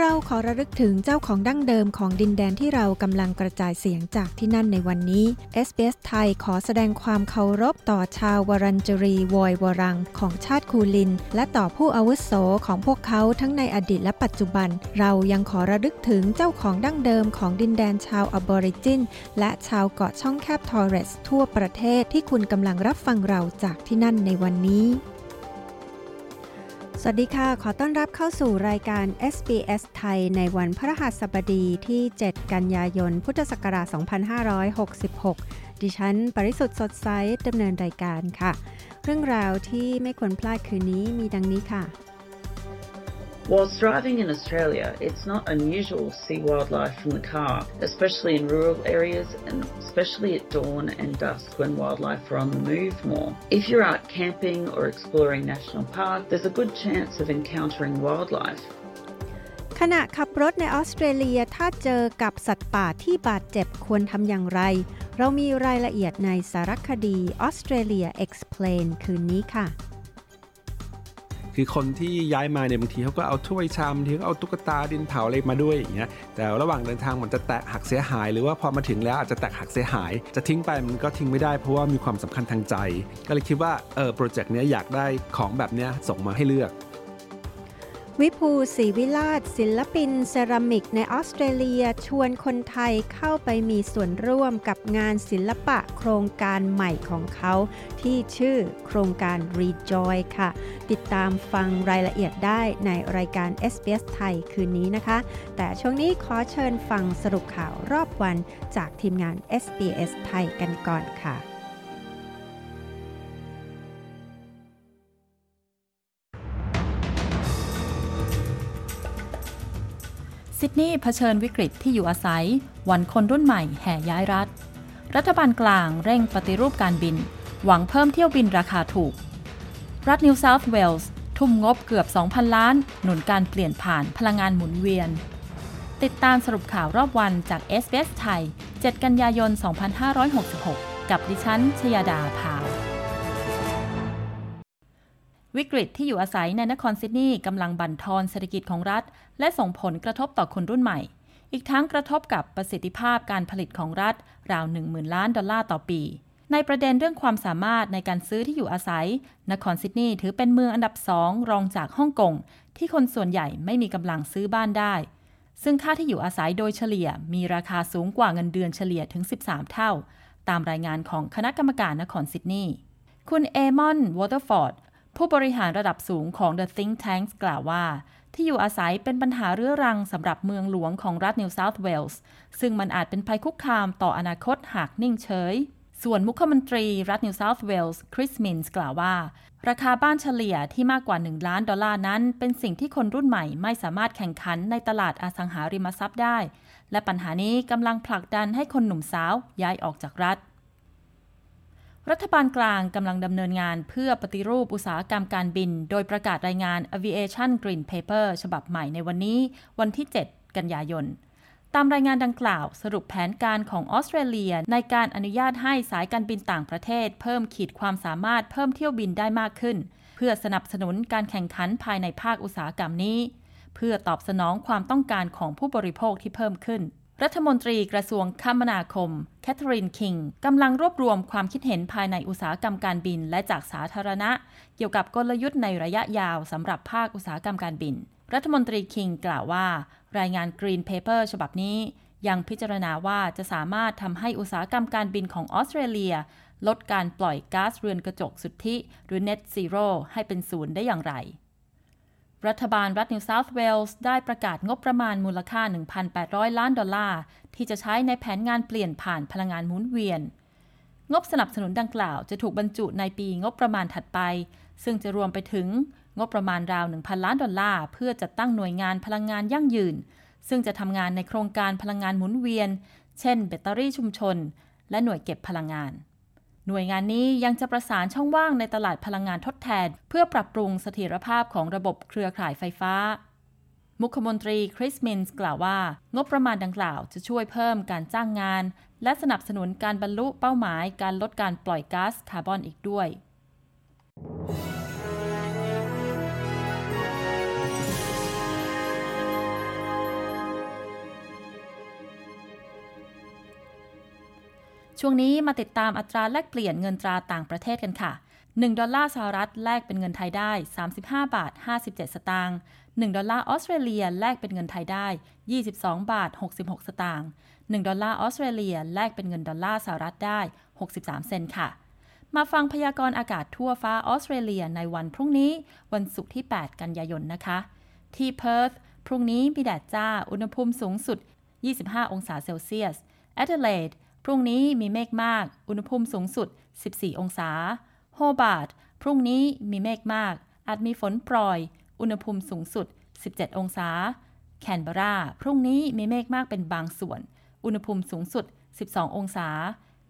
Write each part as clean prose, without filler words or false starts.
เราขอระลึกถึงเจ้าของดั้งเดิมของดินแดนที่เรากำลังกระจายเสียงจากที่นั่นในวันนี้ SBS ไทยขอแสดงความเคารพต่อชาววรัญจรีวอยวรังของชาติคูลินและต่อผู้อาวุโสของพวกเขาทั้งในอดีตและปัจจุบันเรายังขอระลึกถึงเจ้าของดั้งเดิมของดินแดนชาวอบอริจินและชาวเกาะช่องแคบทอร์เรสทั่วประเทศที่คุณกำลังรับฟังเราจากที่นั่นในวันนี้สวัสดีค่ะขอต้อนรับเข้าสู่รายการ SBS ไทยในวันพฤหัสบดีที่7กันยายนพุทธศักราช2566ดิฉันปริสุทธิ์สดใสดำเนินรายการค่ะเรื่องราวที่ไม่ควรพลาดคืนนี้มีดังนี้ค่ะ While driving in Australia, it's not unusual to see wildlife from the car, especially in rural areas and especially at dawn and dusk when wildlife are on the move more. If you're out camping or exploring national park, there's a good chance of encountering wildlife. ขณะขับรถในออสเตรเลียถ้าเจอกับสัตว์ป่าที่บาดเจ็บควรทำอย่างไรเรามีรายละเอียดในสารคดี Australia Explain คืนนี้ค่ะคือคนที่ย้ายมาเนี่ยบางทีเขาก็เอาถ้วยชามที่เอาตุ๊กตาดินเผาอะไรมาด้วยอย่างเงี้ยแต่ระหว่างเดินทางมันจะแตกหักเสียหายหรือว่าพอมาถึงแล้วอาจจะแตกหักเสียหายจะทิ้งไปมันก็ทิ้งไม่ได้เพราะว่ามีความสำคัญทางใจก็เลยคิดว่าโปรเจกต์เนี้ยอยากได้ของแบบเนี้ยส่งมาให้เลือกวิภูศรีวิลาศศิลปินเซรามิกในออสเตรเลียชวนคนไทยเข้าไปมีส่วนร่วมกับงานศิลปะโครงการใหม่ของเขาที่ชื่อโครงการ re/JOY ค่ะติดตามฟังรายละเอียดได้ในรายการ SBS ไทยคืนนี้นะคะแต่ช่วงนี้ขอเชิญฟังสรุปข่าวรอบวันจากทีมงาน SBS ไทยกันก่อนค่ะซิดนีย์เผชิญวิกฤตที่อยู่อาศัยวันคนรุ่นใหม่แห่ย้ายรัฐรัฐบาลกลางเร่งปฏิรูปการบินหวังเพิ่มเที่ยวบินราคาถูกรัฐนิวเซาท์เวลส์ทุ่มงบเกือบ 2,000 ล้านหนุนการเปลี่ยนผ่านพลังงานหมุนเวียนติดตามสรุปข่าวรอบวันจาก SBS ไทย 7 กันยายน 2566 กับดิฉันชยดาภาววิกฤตที่อยู่อาศัยในนครซิดนีย์กำลังบั่นทอนเศรษฐกิจของรัฐและส่งผลกระทบต่อคนรุ่นใหม่อีกทั้งกระทบกับประสิทธิภาพการผลิตของรัฐราว 10,000 ล้านดอลลาร์ต่อปีในประเด็นเรื่องความสามารถในการซื้อที่อยู่อาศัยนครซิดนีย์ถือเป็นเมืองอันดับ 2รองจากฮ่องกงที่คนส่วนใหญ่ไม่มีกำลังซื้อบ้านได้ซึ่งค่าที่อยู่อาศัยโดยเฉลี่ยมีราคาสูงกว่าเงินเดือนเฉลี่ยถึง 13 เท่าตามรายงานของคณะกรรมการนครซิดนีย์คุณเอมอนวอเตอร์ฟอร์ดผู้บริหารระดับสูงของ The Think Tanks กล่าวว่าที่อยู่อาศัยเป็นปัญหาเรื้อรังสำหรับเมืองหลวงของรัฐ New South Wales ซึ่งมันอาจเป็นภัยคุกคามต่ออนาคตหากนิ่งเฉยส่วนมุขมนตรีรัฐ New South Wales Chris Minns กล่าวว่าราคาบ้านเฉลี่ยที่มากกว่า1ล้านดอลลาร์นั้นเป็นสิ่งที่คนรุ่นใหม่ไม่สามารถแข่งขันในตลาดอสังหาริมทรัพย์ได้และปัญหานี้กำลังผลักดันให้คนหนุ่มสาวย้ายออกจากรัฐรัฐบาลกลางกำลังดำเนินงานเพื่อปฏิรูปอุตสาหกรรมการบินโดยประกาศรายงาน Aviation Green Paper ฉบับใหม่ในวันนี้วันที่ 7 กันยายนตามรายงานดังกล่าวสรุปแผนการของออสเตรเลียในการอนุญาตให้สายการบินต่างประเทศเพิ่มขีดความสามารถเพิ่มเที่ยวบินได้มากขึ้นเพื่อสนับสนุนการแข่งขันภายในภาคอุตสาหกรรมนี้เพื่อตอบสนองความต้องการของผู้บริโภคที่เพิ่มขึ้นรัฐมนตรีกระทรวงคมนาคมแคทเธอรีนคิงกำลังรวบรวมความคิดเห็นภายในอุตสาหกรรมการบินและจากสาธารณะเกี่ยวกับกลยุทธ์ในระยะยาวสำหรับภาคอุตสาหกรรมการบินรัฐมนตรีคิงกล่าวว่ารายงาน Green Paper ฉบับนี้ยังพิจารณาว่าจะสามารถทำให้อุตสาหกรรมการบินของออสเตรเลียลดการปล่อยก๊าซเรือนกระจกสุทธิหรือ Net Zero ให้เป็นศูนย์ได้อย่างไรรัฐบาลรัฐ New South Wales ได้ประกาศงบประมาณมูลค่า 1,800 ล้านดอลลาร์ที่จะใช้ในแผนงานเปลี่ยนผ่านพลังงานหมุนเวียนงบสนับสนุนดังกล่าวจะถูกบรรจุในปีงบประมาณถัดไปซึ่งจะรวมไปถึงงบประมาณราว 1,000 ล้านดอลลาร์เพื่อจัดตั้งหน่วยงานพลังงานยั่งยืน ซึ่งจะทำงานในโครงการพลังงานหมุนเวียนเช่นแบตเตอรี่ชุมชนและหน่วยเก็บพลังงานหน่วยงานนี้ยังจะประสานช่องว่างในตลาดพลังงานทดแทนเพื่อปรับปรุงเสถียรภาพของระบบเครือข่ายไฟฟ้ามุขมนตรี Chris Minns กล่าวว่างบประมาณดังกล่าวจะช่วยเพิ่มการจ้างงานและสนับสนุนการบรรลุเป้าหมายการลดการปล่อยก๊าซคาร์บอนอีกด้วยช่วงนี้มาติดตามอัตราแลกเปลี่ยนเงินตราต่างประเทศกันค่ะ1ดอลลาร์สหรัฐแลกเป็นเงินไทยได้ 35.57 สตางค์1ดอลลาร์ออสเตรเลียแลกเป็นเงินไทยได้ 22.66 สตางค์1ดอลลาร์ออสเตรเลียแลกเป็นเงินดอลลาร์สหรัฐได้63 เซนต์ค่ะมาฟังพยากรณ์อากาศทั่วฟ้าออสเตรเลียในวันพรุ่งนี้วันศุกร์ที่8กันยายนนะคะที่เพิร์ธพรุ่งนี้มีแดดจ้าอุณหภูมิสูงสุด25องศาเซลเซียสแอดิเลดพรุ่งนี้มีเมฆมากอุณหภูมิสูงสุด14องศาโฮบาร์ตพรุ่งนี้มีเมฆมากอาจมีฝนโปรยอุณหภูมิสูงสุด17องศาแคนเบอราพรุ่งนี้มีเมฆมากเป็นบางส่วนอุณหภูมิสูงสุด12องศา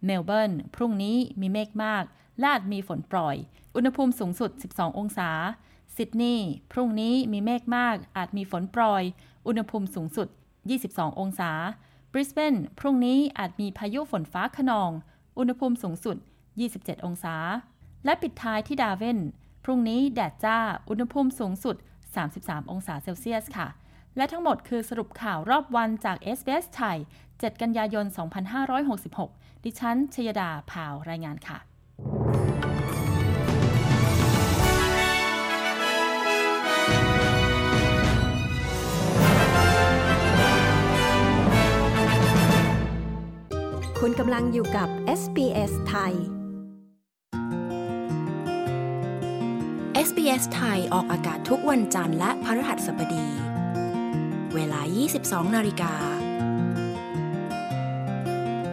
เมลเบิร์นพรุ่งนี้มีเมฆมากและอาจมีฝนโปรยอุณหภูมิสูงสุด12องศาซิดนีย์พรุ่งนี้มีเมฆมากอาจมีฝนโปรยอุณหภูมิสูงสุด22องศาบริสเบนพรุ่งนี้อาจมีพายุฝนฟ้าคะนองอุณหภูมิสูงสุด27องศาและปิดท้ายที่ดาร์วินพรุ่งนี้แดดจ้าอุณหภูมิสูงสุด33องศาเซลเซียสค่ะและทั้งหมดคือสรุปข่าวรอบวันจาก SBS Thai 7 กันยายน 2566 ดิฉันชยดาพาวรายงานค่ะคุณกำลังอยู่กับ SBS Thai SBS Thai ออกอากาศทุกวันจันทร์และพฤหัสบดีเวลา 22:00 น.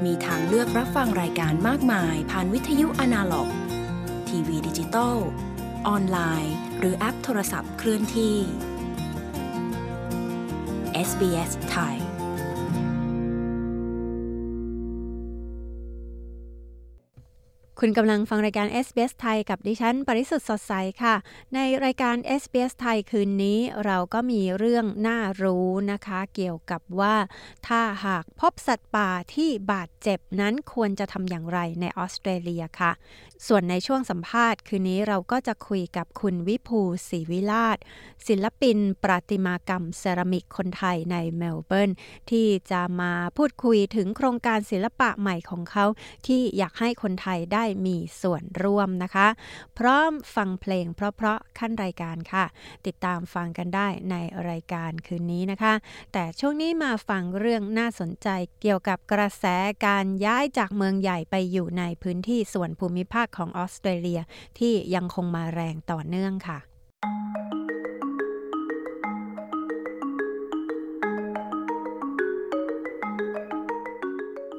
มีทางเลือกรับฟังรายการมากมายผ่านวิทยุอนาล็อกทีวีดิจิตอลออนไลน์หรือแอปโทรศัพท์เคลื่อนที่ SBS Thaiคุณกำลังฟังรายการ SBS ไทยกับดิฉันปริสุทธิ์สดใสค่ะในรายการ SBS ไทยคืนนี้เราก็มีเรื่องน่ารู้นะคะเกี่ยวกับว่าถ้าหากพบสัตว์ป่าที่บาดเจ็บนั้นควรจะทำอย่างไรในออสเตรเลียค่ะส่วนในช่วงสัมภาษณ์คืนนี้เราก็จะคุยกับคุณวิภูศรีวิลาศศิลปินประติมากรรมเซรามิกคนไทยในเมลเบิร์นที่จะมาพูดคุยถึงโครงการศิลปะใหม่ของเขาที่อยากให้คนไทยได้มีส่วนร่วมนะคะพร้อมฟังเพลงเพราะๆขั้นรายการค่ะติดตามฟังกันได้ในรายการคืนนี้นะคะแต่ช่วงนี้มาฟังเรื่องน่าสนใจเกี่ยวกับกระแสการย้ายจากเมืองใหญ่ไปอยู่ในพื้นที่ส่วนภูมิภาคของออสเตรเลียที่ยังคงมาแรงต่อเนื่องค่ะ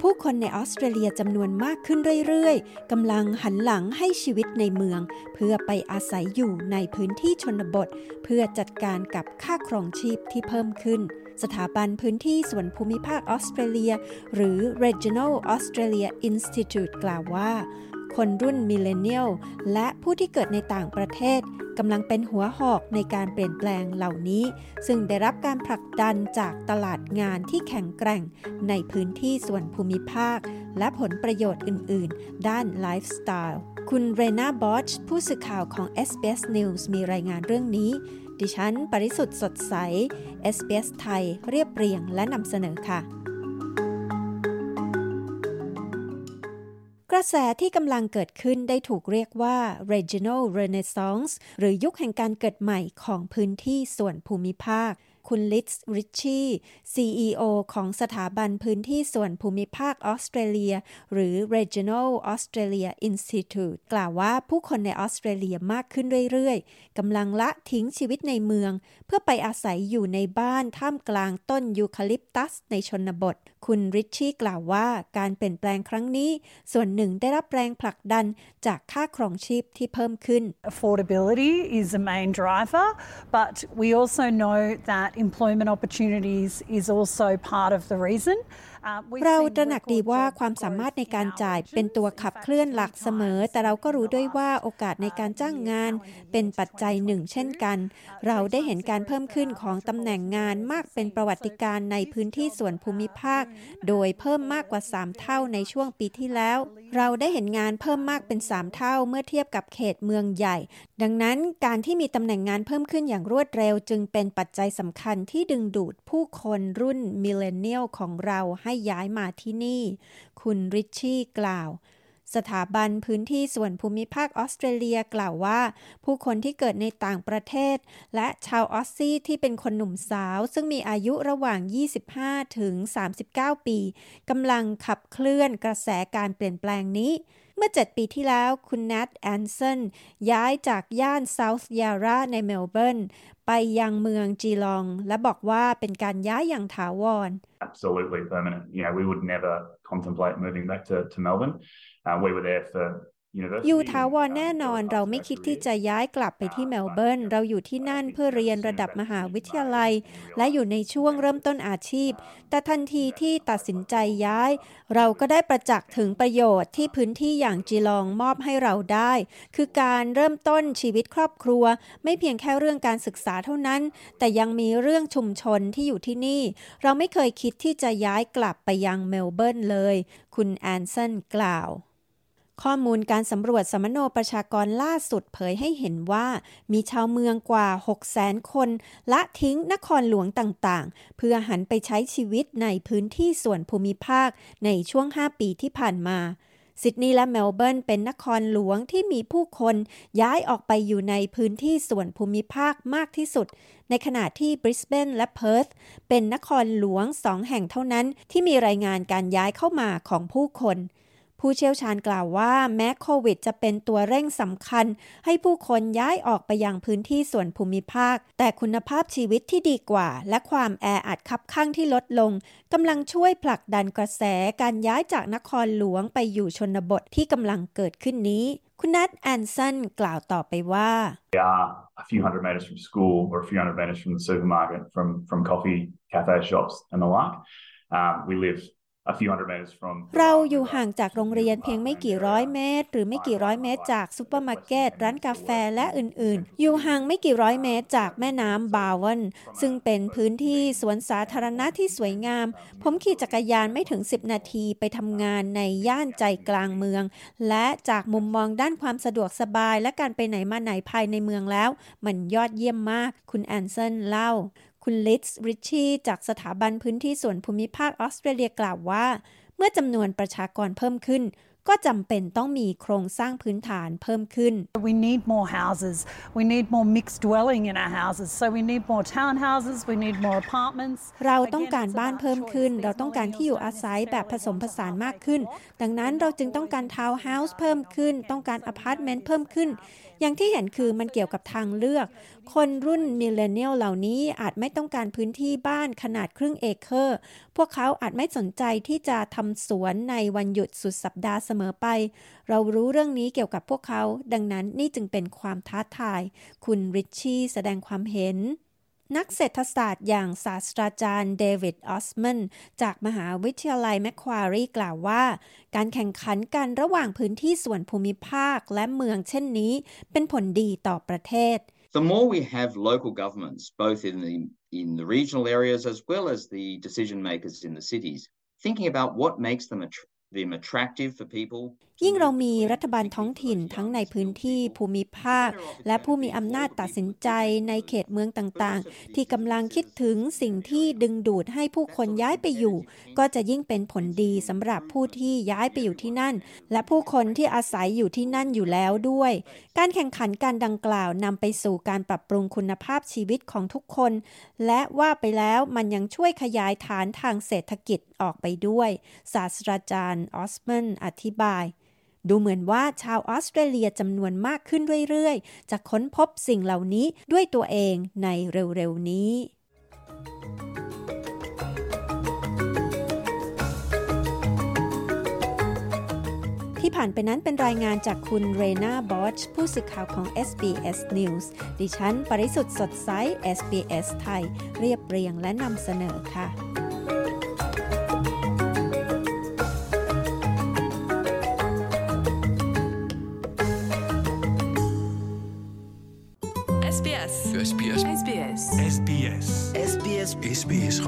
ผู้คนในออสเตรเลียจำนวนมากขึ้นเรื่อยๆกำลังหันหลังให้ชีวิตในเมืองเพื่อไปอาศัยอยู่ในพื้นที่ชนบทเพื่อจัดการกับค่าครองชีพที่เพิ่มขึ้นสถาบันพื้นที่ส่วนภูมิภาคออสเตรเลียหรือ Regional Australia Institute กล่าวว่าคนรุ่นมิลเลนเนียลและผู้ที่เกิดในต่างประเทศกำลังเป็นหัวหอกในการเปลี่ยนแปลงเหล่านี้ซึ่งได้รับการผลักดันจากตลาดงานที่แข็งแกร่งในพื้นที่ส่วนภูมิภาคและผลประโยชน์อื่นๆด้านไลฟ์สไตล์คุณเรนาบอชผู้สื่อข่าวของ SBS News มีรายงานเรื่องนี้ดิฉันปริสุทธิ์สดใส SBS ไทยเรียบเรียงและนำเสนอค่ะกระแสที่กำลังเกิดขึ้นได้ถูกเรียกว่า Regional Renaissance หรือยุคแห่งการเกิดใหม่ของพื้นที่ส่วนภูมิภาคคุณลิซ ริชชี่ CEO ของสถาบันพื้นที่ส่วนภูมิภาคออสเตรเลียหรือ Regional Australia Institute กล่าวว่าผู้คนในออสเตรเลียมากขึ้นเรื่อยๆกำลังละทิ้งชีวิตในเมืองเพื่อไปอาศัยอยู่ในบ้านท่ามกลางต้นยูคาลิปตัสในชนบทคุณริชชี่กล่าวว่าการเปลี่ยนแปลงครั้งนี้ส่วนหนึ่งได้รับแรงผลักดันจากค่าครองชีพที่เพิ่มขึ้น Affordability is a main driver but we also know that employment opportunities is also part of the reason. เราตระหนักดีว่าความสามารถในการจ่ายเป็นตัวขับเคลื่อนหลักเสมอแต่เราก็รู้ด้วยว่าโอกาสในการจ้างงานเป็นปัจจัยหนึ่งเช่นกันเราได้เห็นการเพิ่มขึ้นของตำแหน่งงานมากเป็นประวัติการณ์ในพื้นที่ส่วนภูมิภาคโดยเพิ่มมากกว่า3เท่าในช่วงปีที่แล้วเราได้เห็นงานเพิ่มมากเป็น3เท่าเมื่อเทียบกับเขตเมืองใหญ่ดังนั้นการที่มีตำแหน่งงานเพิ่มขึ้นอย่างรวดเร็วจึงเป็นปัจจัยสำคัญที่ดึงดูดผู้คนรุ่นมิลเลนเนียลของเราให้ย้ายมาที่นี่คุณริชชี่กล่าวสถาบันพื้นที่ส่วนภูมิภาคออสเตรเลียกล่าวว่าผู้คนที่เกิดในต่างประเทศและชาวออสซี่ที่เป็นคนหนุ่มสาวซึ่งมีอายุระหว่าง25ถึง39ปีกำลังขับเคลื่อนกระแสการเปลี่ยนแปลงนี้เมื่อ7ปีที่แล้วคุณนัทแอนเซนย้ายจากย่านเซาท์ยาราในเมลเบิร์นไปยังเมืองจีลองและบอกว่าเป็นการย้ายอย่างถาวร Absolutely permanent. You know, we would never contemplate moving back to Melbourne. We were there for university. อยู่ถาวรแน่นอนเราไม่คิดที่จะย้ายกลับไปที่เมลเบิร์นเราอยู่ที่นั่นเพื่อเรียนระดับมหาวิทยาลัยและอยู่ในช่วงเริ่มต้นอาชีพแต่ทันทีที่ตัดสินใจย้ายเราก็ได้ประจักษ์ถึงประโยชน์ที่พื้นที่อย่างจีลองมอบให้เราได้คือการเริ่มต้นชีวิตครอบครัวไม่เพียงแค่เรื่องการศึกษาเท่านั้นแต่ยังมีเรื่องชุมชนที่อยู่ที่นี่เราไม่เคยคิดที่จะย้ายกลับไปยังเมลเบิร์นเลยคุณแอนสันกล่าวข้อมูลการสำรวจสำมะโนประชากรล่าสุดเผยให้เห็นว่ามีชาวเมืองกว่า 600,000 คนละทิ้งนครหลวงต่างๆเพื่อหันไปใช้ชีวิตในพื้นที่ส่วนภูมิภาคในช่วง 5 ปีที่ผ่านมาซิดนีย์และเมลเบิร์นเป็นนครหลวงที่มีผู้คนย้ายออกไปอยู่ในพื้นที่ส่วนภูมิภาคมากที่สุดในขณะที่บริสเบนและเพิร์ธเป็นนครหลวง2แห่งเท่านั้นที่มีรายงานการย้ายเข้ามาของผู้คนผู้เชี่ยวชาญกล่าวว่าแม้โควิดจะเป็นตัวเร่งสำคัญให้ผู้คนย้ายออกไปยังพื้นที่ส่วนภูมิภาคแต่คุณภาพชีวิตที่ดีกว่าและความแออัดคับข้างที่ลดลงกำลังช่วยผลักดันกระแสการย้ายจากนครหลวงไปอยู่ชนบทที่กำลังเกิดขึ้นนี้คุณนัทแอนสันกล่าวต่อไปว่า There are a few hundred meters from school or a few hundred meters from the supermarket from coffee cafe shops and the like we liveเราอยู่ห่างจากโรงเรียนเพียงไม่กี่ร้อยเมตรหรือไม่กี่ร้อยเมตรจากซุปเปอร์มาร์เก็ตร้านกาแฟและอื่นๆอยู่ห่างไม่กี่ร้อยเมตรจากแม่น้ำบาวันซึ่งเป็นพื้นที่สวนสาธารณะที่สวยงามผมขี่จักรยานไม่ถึง10นาทีไปทำงานในย่านใจกลางเมืองและจากมุมมองด้านความสะดวกสบายและการไปไหนมาไหนภายในเมืองแล้วมันยอดเยี่ยมมากคุณแอนเซนเล่าคุณลิสริชชี่จากสถาบันพื้นที่ส่วนภูมิภาคออสเตรเลียกล่าวว่าเมื่อจำนวนประชากรเพิ่มขึ้นก็จำเป็นต้องมีโครงสร้างพื้นฐานเพิ่มขึ้น We need more houses. We need more mixed dwelling in our houses. So we need more townhouses. We need more apartments. เราต้องการบ้านเพิ่มขึ้นเราต้องการที่อยู่อาศัยแบบผสมผสานมากขึ้นดังนั้นเราจึงต้องการทาวน์เฮาส์เพิ่มขึ้นต้องการอพาร์ตเมนต์เพิ่มขึ้นอย่างที่เห็นคือมันเกี่ยวกับทางเลือกคนรุ่นมิลเลนเนียลเหล่านี้อาจไม่ต้องการพื้นที่บ้านขนาดครึ่งเอเคอร์พวกเขาอาจไม่สนใจที่จะทำสวนในวันหยุดสุดสัปดาห์เสมอไปเรารู้เรื่องนี้เกี่ยวกับพวกเขาดังนั้นนี่จึงเป็นความท้าทายคุณริชชี่แสดงความเห็นนักเศรษฐศาสตร์อย่างศาสตราจารย์เดวิดออสแมนจากมหาวิทยาลัยแมคควารีกล่าวว่าการแข่งขันกันระหว่างพื้นที่ส่วนภูมิภาคและเมืองเช่นนี้เป็นผลดีต่อประเทศ The more we have local governments both in the regional areas as well as the decision makers in the cities thinking about what makes them attractive for people ยิ่งเรามีรัฐบาลท้องถิ่นทั้งในพื้นที่ภูมิภาคและผู้มีอำนาจตัดสินใจในเขตเมืองต่างๆที่กำลังคิดถึงสิ่งที่ดึงดูดให้ผู้คนย้ายไปอยู่ก็จะยิ่งเป็นผลดีสำหรับผู้ที่ย้ายไปอยู่ที่นั่นและผู้คนที่อาศัยอยู่ที่นั่นอยู่แล้วด้วยการแข่งขันการดังกล่าวนำไปสู่การปรับปรุงคุณภาพชีวิตของทุกคนและว่าไปแล้วมันยังช่วยขยายฐานทางเศรษฐกิจออกไปด้วยศาสตราจารย์ออสแมนอธิบายดูเหมือนว่าชาวออสเตรเลียจำนวนมากขึ้นเรื่อยๆจะค้นพบสิ่งเหล่านี้ด้วยตัวเองในเร็วๆนี้ที่ ผ่านไปนั้นเป็นรายงานจากคุณเรน่าบอชผู้สื่อข่าวของ SBS News ดิฉันปริสุทธิ์สดใส SBS Thai เรียบเรียงและนำเสนอค่ะSBS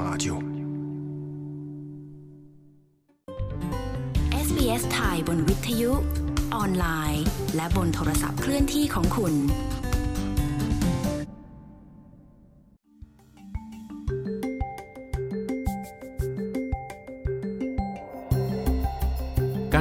Radio SBS ไทยบนวิทยุออนไลน์และบนโทรศัพท์เคลื่อนที่ของคุณการเรี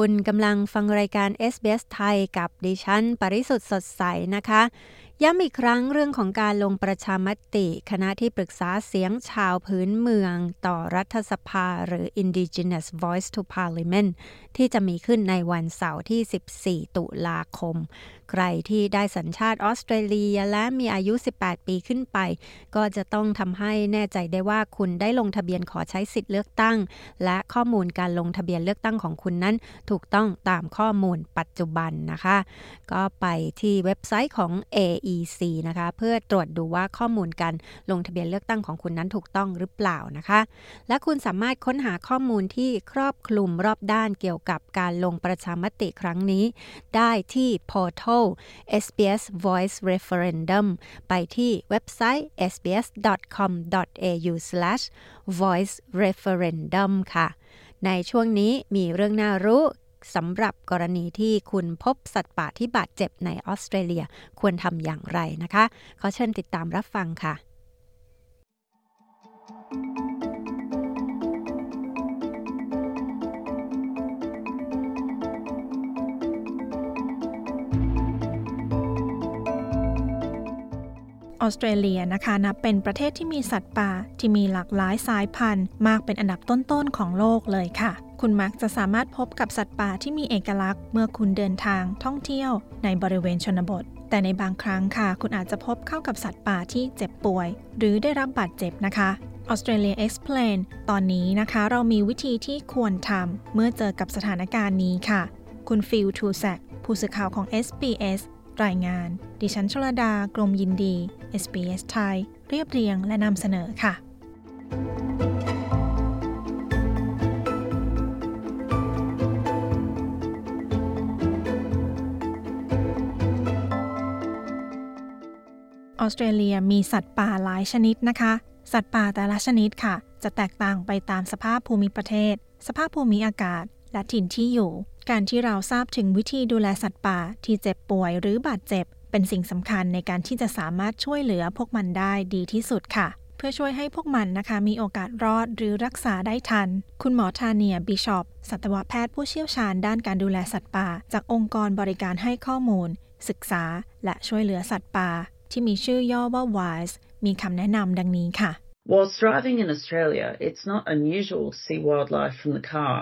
คุณกำลังฟังรายการ SBS ไทยกับดิฉันปริสุทธิ์สดใสนะคะย้ำอีกครั้งเรื่องของการลงประชามติคณะที่ปรึกษาเสียงชาวพื้นเมืองต่อรัฐสภาหรือ Indigenous Voice to Parliament ที่จะมีขึ้นในวันเสาร์ที่14ตุลาคมใครที่ได้สัญชาติออสเตรเลียและมีอายุ18ปีขึ้นไปก็จะต้องทำให้แน่ใจได้ว่าคุณได้ลงทะเบียนขอใช้สิทธิ์เลือกตั้งและข้อมูลการลงทะเบียนเลือกตั้งของคุณนั้นถูกต้องตามข้อมูลปัจจุบันนะคะก็ไปที่เว็บไซต์ของ AEC นะคะเพื่อตรวจดูว่าข้อมูลการลงทะเบียนเลือกตั้งของคุณนั้นถูกต้องหรือเปล่านะคะและคุณสามารถค้นหาข้อมูลที่ครอบคลุมรอบด้านเกี่ยวกับการลงประชามติครั้งนี้ได้ที่ portal SBS Voice Referendum ไปที่เว็บไซต์ sbs.com.au/voice-referendum ค่ะในช่วงนี้มีเรื่องน่ารู้สำหรับกรณีที่คุณพบสัตว์ป่าที่บาดเจ็บในออสเตรเลียควรทำอย่างไรนะคะขอเชิญติดตามรับฟังค่ะออสเตรเลียนะคะนับเป็นประเทศที่มีสัตว์ป่าที่มีหลากหลายสายพันธุ์มากเป็นอันดับต้นๆของโลกเลยค่ะคุณมักจะสามารถพบกับสัตว์ป่าที่มีเอกลักษณ์เมื่อคุณเดินทางท่องเที่ยวในบริเวณชนบทแต่ในบางครั้งค่ะคุณอาจจะพบเข้ากับสัตว์ป่าที่เจ็บป่วยหรือได้รับบาดเจ็บนะคะAustralia Explain ตอนนี้นะคะเรามีวิธีที่ควรทำเมื่อเจอกับสถานการณ์นี้ค่ะคุณฟิลทูแซกผู้สื่อข่าวของ SBSรายงานดิฉันชลดากรมยินดี SBS ไทยเรียบเรียงและนำเสนอค่ะออสเตรเลียมีสัตว์ป่าหลายชนิดนะคะสัตว์ป่าแต่ละชนิดค่ะจะแตกต่างไปตามสภาพภูมิประเทศสภาพภูมิอากาศและถิ่นที่อยู่การที่เราทราบถึงวิธีดูแลสัตว์ป่าที่เจ็บป่วยหรือบาดเจ็บเป็นสิ่งสำคัญในการที่จะสามารถช่วยเหลือพวกมันได้ดีที่สุดค่ะเพื่อช่วยให้พวกมันนะคะมีโอกาสรอดหรือรักษาได้ทันคุณหมอทาเนียบิชอปสัตวแพทย์ผู้เชี่ยวชาญด้านการดูแลสัตว์ป่าจากองค์กรบริการให้ข้อมูลศึกษาและช่วยเหลือสัตว์ป่าที่มีชื่อย่อว่า WISE มีคำแนะนำดังนี้ค่ะWhile driving in Australia, it's not unusual to see wildlife from the car,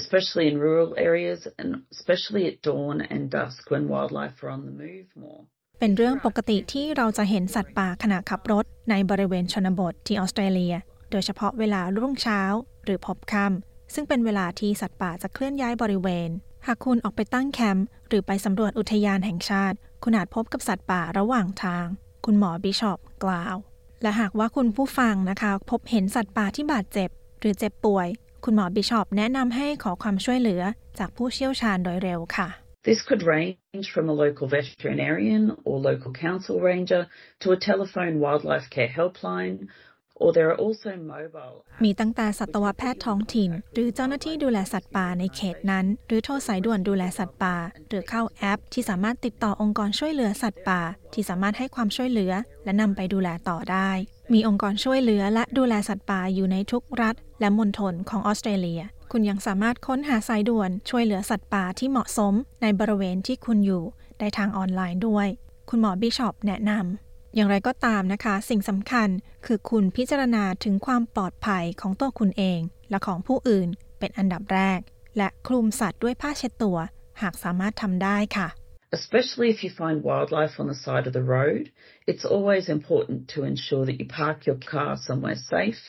especially in rural areas and especially at dawn and dusk when wildlife are on the move more. เป็นเรื่องปกติที่เราจะเห็นสัตว์ป่าขณะขับรถในบริเวณชนบทที่ออสเตรเลียโดยเฉพาะเวลารุ่งเช้าหรือพบค่ำซึ่งเป็นเวลาที่สัตว์ป่าจะเคลื่อนย้ายบริเวณหากคุณออกไปตั้งแคมป์หรือไปสำรวจอุทยานแห่งชาติคุณอาจพบกับสัตว์ป่าระหว่างทางคุณหมอบิชอปกล่าวและหากว่าคุณผู้ฟังนะคะพบเห็นสัตว์ป่าที่บาดเจ็บหรือเจ็บป่วยคุณหมอบิชอปแนะนำให้ขอความช่วยเหลือจากผู้เชี่ยวชาญโดยเร็วค่ะ This could range from a local veterinarian or local council ranger to a telephone wildlife care helpline or there are also mobile มีตั้งแต่สัตวแพทย์ท้องถิ่นหรือเจ้าหน้าที่ดูแลสัตว์ป่าในเขตนั้นหรือโทรสายด่วนดูแลสัตว์ป่าหรือเข้าแอปที่สามารถติดต่อองค์กรช่วยเหลือสัตว์ป่าที่สามารถให้ความช่วยเหลือและนำไปดูแลต่อได้มีองค์กรช่วยเหลือและดูแลสัตว์ป่าอยู่ในทุกรัฐ และมณฑลของออสเตรเลียคุณยังสามารถค้นหาสายด่วนช่วยเหลือสัตว์ป่าที่เหมาะสมในบริเวณที่คุณอยู่ได้ทางออนไลน์ด้วยคุณหมอบิชอปแนะนำอย่างไรก็ตามนะคะสิ่งสำคัญคือคุณพิจารณาถึงความปลอดภัยของตัวคุณเองและของผู้อื่นเป็นอันดับแรกและคลุมสัตว์ด้วยผ้าเช็ดตัวหากสามารถทำได้ค่ะ Especially if you find wildlife on the side of the road, it's always important to ensure that you park your car somewhere safe.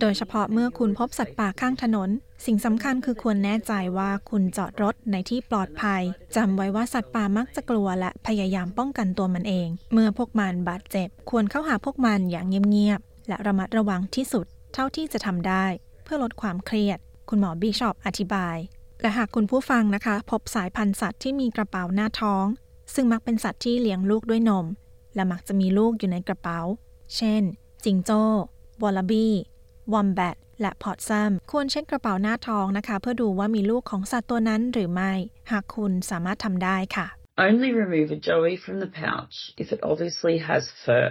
โดยเฉพาะเมื่อคุณพบสัตว์ป่าข้างถนนสิ่งสำคัญคือควรแน่ใจว่าคุณจอดรถในที่ปลอดภัยจำไว้ว่าสัตว์ป่ามักจะกลัวและพยายามป้องกันตัวมันเองเมื่อพวกมันบาดเจ็บควรเข้าหาพวกมันอย่างเงียบๆและระมัดระวังที่สุดเท่าที่จะทำได้เพื่อลดความเครียดคุณหมอบิชอปอธิบายและหากคุณผู้ฟังนะคะพบสายพันธุ์สัตว์ที่มีกระเป๋าหน้าท้องซึ่งมักเป็นสัตว์ที่เลี้ยงลูกด้วยนมและมักจะมีลูกอยู่ในกระเป๋าเช่นจิงโจ้วอลลาบี้วอมแบตและพอร์ซัมควรเช็คกระเป๋าหน้าท้องนะคะเพื่อดูว่ามีลูกของสัตว์ตัวนั้นหรือไม่หากคุณสามารถทำได้ค่ะ Only remove a joey from the pouch if it obviously has fur.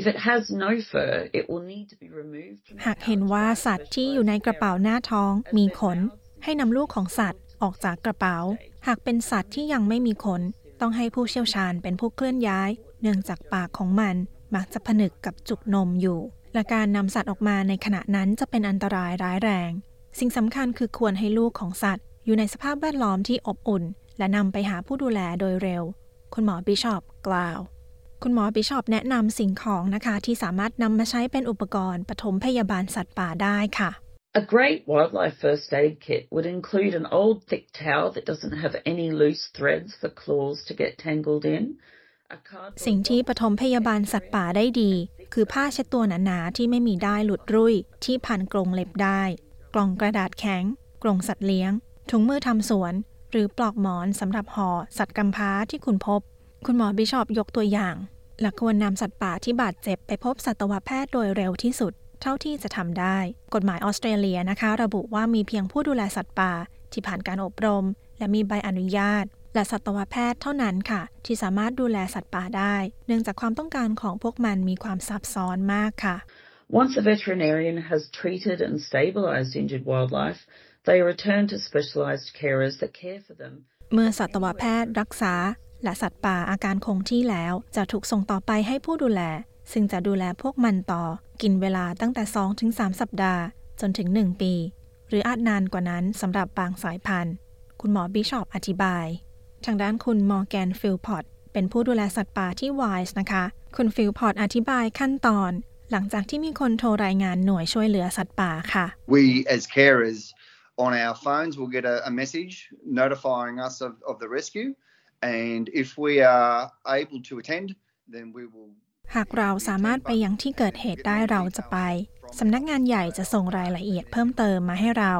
If it has no fur, it will need to be removed. หากเห็นว่าสัตว์ที่อยู่ในกระเป๋าหน้าท้องมีขนให้นำลูกของสัตว์ออกจากกระเป๋าหากเป็นสัตว์ที่ยังไม่มีขนต้องให้ผู้เชี่ยวชาญเป็นผู้เคลื่อนย้ายเนื่องจากปากของมันมักจะผนึกกับจุกนมอยู่และการนำสัตว์ออกมาในขณะนั้นจะเป็นอันตรายร้ายแรงสิ่งสำคัญคือควรให้ลูกของสัตว์อยู่ในสภาพแวดล้อมที่อบอุ่นและนำไปหาผู้ดูแลโดยเร็วคุณหมอบิชอปกล่าวคุณหมอบิชอปแนะนำสิ่งของนะคะที่สามารถนำมาใช้เป็นอุปกรณ์ปฐมพยาบาลสัตว์ป่าได้ค่ะ A great wildlife first aid kit would include an old thick towel that doesn't have any loose threads for claws to get tangled inสิ่งที่ปฐมพยาบาลสัตว์ป่าได้ดีคือผ้าเช็ดตัวหนาๆที่ไม่มีด้ายหลุดรุ่ยที่พันกรงเล็บได้กล่องกระดาษแข็งกรงสัตว์เลี้ยงถุงมือทำสวนหรือปลอกหมอนสำหรับห่อสัตว์กำพร้าที่คุณพบคุณหมอบิชอปยกตัวอย่างและควรนำสัตว์ป่าที่บาดเจ็บไปพบสัตวแพทย์โดยเร็วที่สุดเท่าที่จะทำได้กฎหมายออสเตรเลียนะคะระบุว่ามีเพียงผู้ดูแลสัตว์ป่าที่ผ่านการอบรมและมีใบอนุญาตและสัตวแพทย์เท่านั้นค่ะที่สามารถดูแลสัตว์ป่าได้เนื่องจากความต้องการของพวกมันมีความซับซ้อนมากค่ะ Once a veterinarian has treated and stabilized injured wildlife, they are returned to specialized carers that care for them. เมื่อสัตวแพทย์รักษาและสัตว์ป่าอาการคงที่แล้วจะถูกส่งต่อไปให้ผู้ดูแลซึ่งจะดูแลพวกมันต่อกินเวลาตั้งแต่ 2-3 สัปดาห์จนถึง 1 ปีหรืออาจนานกว่านั้นสำหรับบางสายพันธุ์คุณหมอบิชอปอธิบายทางด้านคุณมอร์แกนฟิลพอตเป็นผู้ดูแลสัตว์ป่าที่ WISE นะคะคุณฟิลพอตอธิบายขั้นตอนหลังจากที่มีคนโทรรายงานหน่วยช่วยเหลือสัตว์ป่าค่ะ We as carers on our phones will get a message notifying us of the rescue and if we are able to attend then we will หากเราสามารถไปยังที่เกิดเหตุได้เราจะไปสำนักงานใหญ่จะส่งรายละเอียดเพิ่มเติมมาให้เรา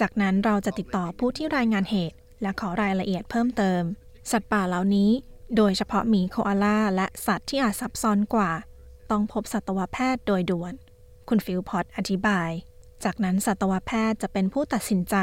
จากนั้นเราจะติดต่อผู้ที่รายงานเหตุและขอรายละเอียดเพิ่มเติมสัตว์ป่าเหล่านี้โดยเฉพาะหมีโคอาล่าและสัตว์ที่อาจซับซ้อนกว่าต้องพบสัตวแพทย์โดยด่วนคุณฟิลพอตอธิบายจากนั้นสัตวแพทย์จะเป็นผู้ตัดสินใจ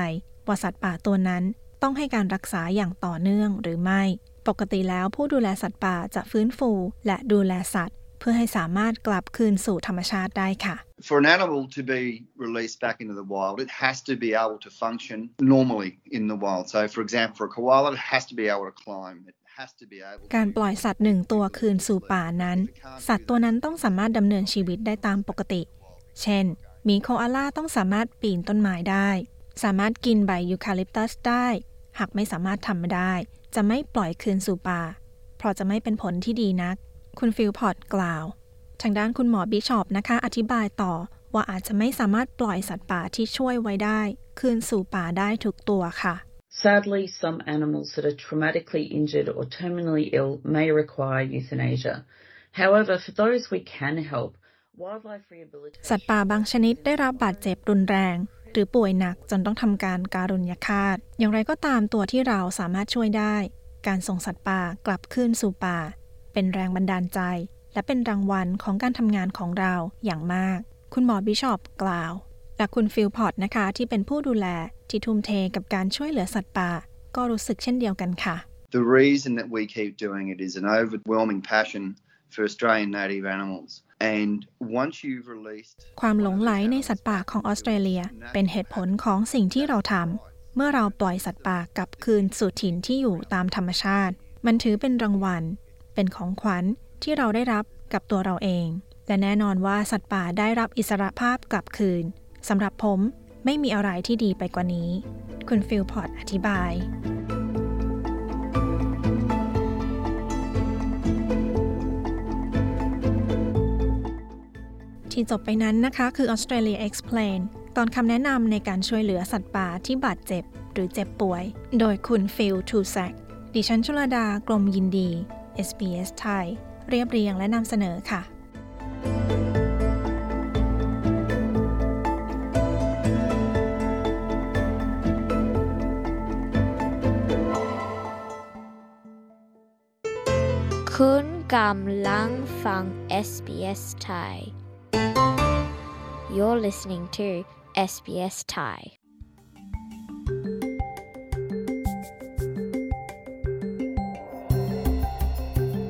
ว่าสัตว์ป่าตัวนั้นต้องให้การรักษาอย่างต่อเนื่องหรือไม่ปกติแล้วผู้ดูแลสัตว์ป่าจะฟื้นฟูและดูแลสัตว์เพื่อให้สามารถกลับคืนสู่ธรรมชาติได้ค่ะ For an animal to be released back into the wild, it has to be able to function normally in the wild. So, for example, for a koala, it has to be able to climb. It has to be able. การปล่อยสัตว์หนึ่งตัวคืนสู่ป่านั้นสัตว์ตัวนั้นต้องสามารถดำเนินชีวิตได้ตามปกติเช่นหมีโคอาล่าต้องสามารถปีนต้นไม้ได้สามารถกินใบยูคาลิปตัสได้หากไม่สามารถทำได้จะไม่ปล่อยคืนสู่ป่าเพราะจะไม่เป็นผลที่ดีนักคุณฟิลพอตกล่าวทางด้านคุณหมอบิชอปนะคะอธิบายต่อว่าอาจจะไม่สามารถปล่อยสัตว์ป่าที่ช่วยไว้ได้คืนสู่ป่าได้ทุกตัวค่ะ Sadly, some animals that are traumatically injured or terminally ill may require euthanasia. However, for those we can help, wildlife rehabilitation สัตว์ป่าบางชนิดได้รับบาดเจ็บรุนแรงหรือป่วยหนักจนต้องทำการการุณยฆาตอย่างไรก็ตามตัวที่เราสามารถช่วยได้การส่งสัตว์ป่ากลับคืนสู่ป่าเป็นแรงบันดาลใจและเป็นรางวัลของการทำงานของเราอย่างมากคุณหมอบิชอปกล่าวและคุณฟิลพอตนะคะที่เป็นผู้ดูแลที่ทุ่มเทกับการช่วยเหลือสัตว์ป่าก็รู้สึกเช่นเดียวกันค่ะ The reason that we keep doing it is an overwhelming passion for Australian native animals.ความหลงไหลในสัตว์ป่าของออสเตรเลียเป็นเหตุผลของสิ่งที่เราทำเมื่อเราปล่อยสัตว์ป่ากลับคืนสู่ถิ่นที่อยู่ตามธรรมชาติมันถือเป็นรางวัลเป็นของขวัญที่เราได้รับกับตัวเราเองและแน่นอนว่าสัตว์ป่าได้รับอิสรภาพกลับคืนสำหรับผมไม่มีอะไรที่ดีไปกว่านี้คุณฟิลพอร์ตอธิบายที่จบไปนั้นนะคะคือ Australia Explain ตอนคำแนะนำในการช่วยเหลือสัตว์ป่าที่บาดเจ็บหรือเจ็บป่วยโดยคุณฟิลทูแซกดิฉันชลดากลมยินดี SBS Thai เรียบเรียงและนำเสนอค่ะคุณกำลังฟัง SBS Thai You're listening to SBS Thai. การเร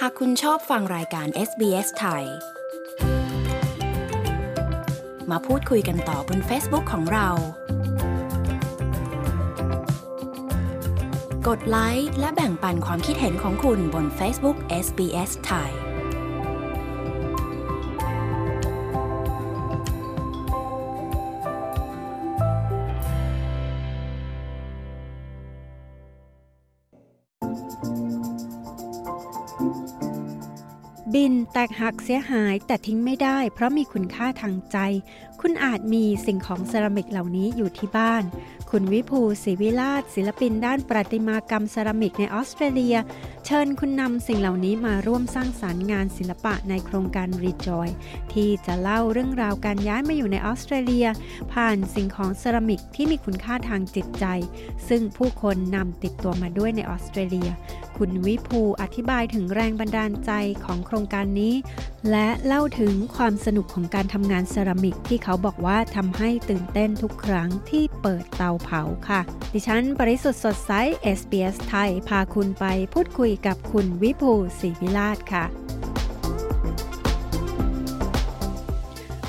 หากคุณชอบฟังรายการ SBS Thai มาพูดคุยกันต่อบน Facebook ของเรากดไลค์และแบ่งปันความคิดเห็นของคุณบน Facebook SBS Thai บินแตกหักเสียหายแต่ทิ้งไม่ได้เพราะมีคุณค่าทางใจคุณอาจมีสิ่งของเซรามิกเหล่านี้อยู่ที่บ้านคุณวิภูศรีวิราชศิลปินด้านประติมากรรมเซรามิกในออสเตรเลียเชิญคุณนำสิ่งเหล่านี้มาร่วมสร้างสรรค์งานศิลปะในโครงการ re/JOY ที่จะเล่าเรื่องราวการย้ายมาอยู่ในออสเตรเลียผ่านสิ่งของเซรามิกที่มีคุณค่าทางจิตใจซึ่งผู้คนนำติดตัวมาด้วยในออสเตรเลียคุณวิภูอธิบายถึงแรงบันดาลใจของโครงการนี้และเล่าถึงความสนุกของการทำงานเซรามิกที่เขาบอกว่าทำให้ตื่นเต้นทุกครั้งที่เปิดเตาเผาค่ะดิฉันปริสุทธิ์สดใส SBS ไทยพาคุณไปพูดคุยกับคุณวิภูศรีวิราชค่ะ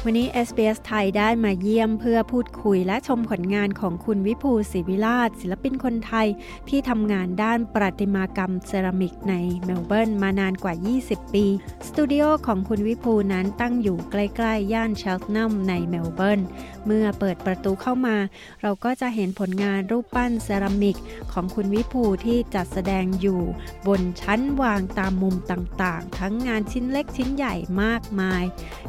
วันนี้ SBS ไทยได้มาเยี่ยมเพื่อพูดคุยและชมผลงานของคุณวิภูศรีวิราชศิลปินคนไทยที่ทำงานด้านประติมากรรมเซรามิกในเมลเบิร์นมานานกว่า20ปีสตูดิโอของคุณวิภูนั้นตั้งอยู่ใกล้ๆย่าน Cheltenham ในเมลเบิร์นเมื่อเปิดประตูเข้ามาเราก็จะเห็นผลงานรูปปั้นเซรามิกของคุณวิภูที่จัดแสดงอยู่บนชั้นวางตามมุมต่างๆทั้งงานชิ้นเล็กชิ้นใหญ่มากมาย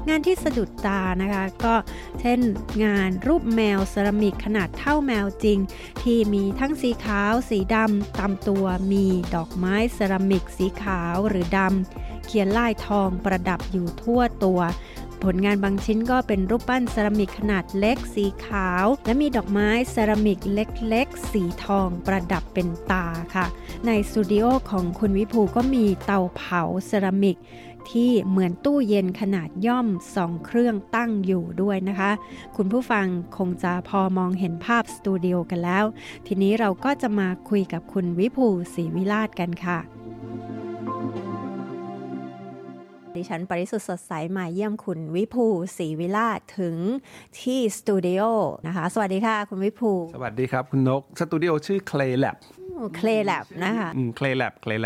งานที่สะดุดตานะคะก็เช่นงานรูปแมวเซรามิกขนาดเท่าแมวจริงที่มีทั้งสีขาวสีดำตามตัวมีดอกไม้เซรามิกสีขาวหรือดำเขียนลายทองประดับอยู่ทั่วตัวผลงานบางชิ้นก็เป็นรูปปั้นเซรามิกขนาดเล็กสีขาวและมีดอกไม้เซรามิกเล็กๆสีทองประดับเป็นตาค่ะในสตูดิโอของคุณวิภูก็มีเตาเผาเซรามิกที่เหมือนตู้เย็นขนาดย่อม2เครื่องตั้งอยู่ด้วยนะคะคุณผู้ฟังคงจะพอมองเห็นภาพสตูดิโอกันแล้วทีนี้เราก็จะมาคุยกับคุณวิภูศรีวิราชกันค่ะดิฉันปริสุทธิ์สดใสมาเยี่ยมคุณวิภูศรีวิราชถึงที่สตูดิโอนะคะสวัสดีค่ะคุณวิภูสวัสดีครับคุณนกสตูดิโอชื่อ Clay Lab Clay Lab นะคะ Clay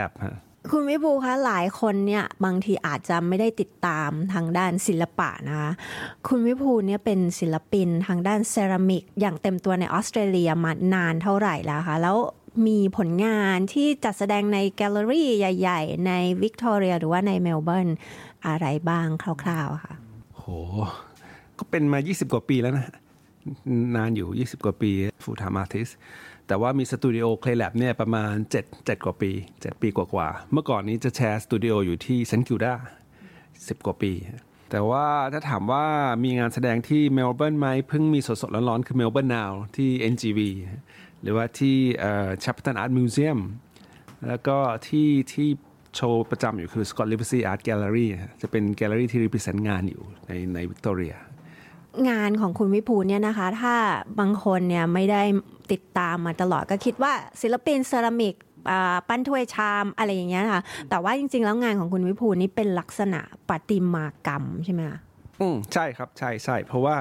Lab ฮะคุณวิภูคะหลายคนเนี่ยบางทีอาจจะไม่ได้ติดตามทางด้านศิลปะนะคะคุณวิภูเนี่ยเป็นศิลปินทางด้านเซรามิกอย่างเต็มตัวในออสเตรเลียมานานเท่าไหร่แล้วคะแล้วมีผลงานที่จัดแสดงในแกลเลอรี่ใหญ่ๆในวิกตอเรียหรือว่าในเมลเบิร์นอะไรบ้างคร่าวๆค่ะโหก็เป็นมา20กว่าปีแล้วนะ นานอยู่20กว่าปี full time artist แต่ว่ามีสตูดิโอ Clay Lab เนี่ยประมาณ7กว่าปี7ปีกว่าๆเมื่อก่อนนี้จะแชร์สตูดิโออยู่ที่เซนต์กิลดา10กว่าปีแต่ว่าถ้าถามว่ามีงานแสดงที่เมลเบิร์นไหมเพิ่งมีสดๆร้อนๆคือ Melbourne Now ที่ NGV หรือว่าที่Chapman Art Museum แล้วก็ที่โชว์ประจำอยู่คือ Scott Liberty Art Gallery จะเป็นแกลเลอรี่ที่ represent งานอยู่ในวิกตอเรียงานของคุณวิภูลเนี่ยนะคะถ้าบางคนเนี่ยไม่ได้ติดตามมาตลอดก็คิดว่าศิลปินเซรามิกปั้นถ้วยชามอะไรอย่างเงี้ยค่ะแต่ว่าจริงๆแล้วงานของคุณวิภูลนี่เป็นลักษณะประติมากรรมใช่ไหมคะใช่ครับใช่ๆเพราะว่า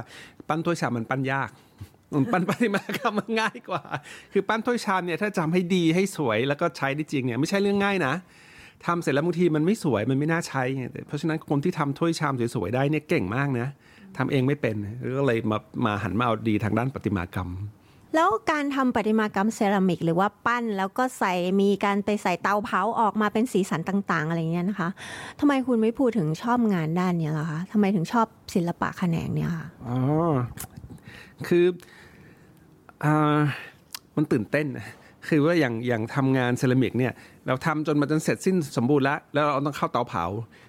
ปั้นถ้วยชามมันปั้นยากปั้นประติมากรรมมันง่ายกว่าคือปั้นถ้วยชามเนี่ยถ้าจำให้ดีให้สวยแล้วก็ใช้ได้จริงเนี่ยไม่ใช่เรื่องง่ายนะทำเสร็จแล้วบางทีมันไม่สวยมันไม่น่าใช้เพราะฉะนั้นคนที่ทำถ้วยชามสวยๆได้เนี่ยเก่งมากนะทำเองไม่เป็นก็เลยมาหันมาเอาดีทางด้านประติมากรรมแล้วการทำประติมากรรมเซรามิกหรือว่าปั้นแล้วก็ใส่มีการไปใส่เตาเผาออกมาเป็นสีสันต่างๆอะไรเงี้ยนะคะทำไมคุณไม่พูดถึงชอบงานด้านเนี้ยล่ะคะทำไมถึงชอบศิลปะแขนงเนี้ยค่ะอ๋อคือมันตื่นเต้นคือว่าอย่างทำงานเซรามิกเนี่ยเราทำจนเสร็จสิ้นสมบูรณ์แล้วเราต้องเข้าเตาเผา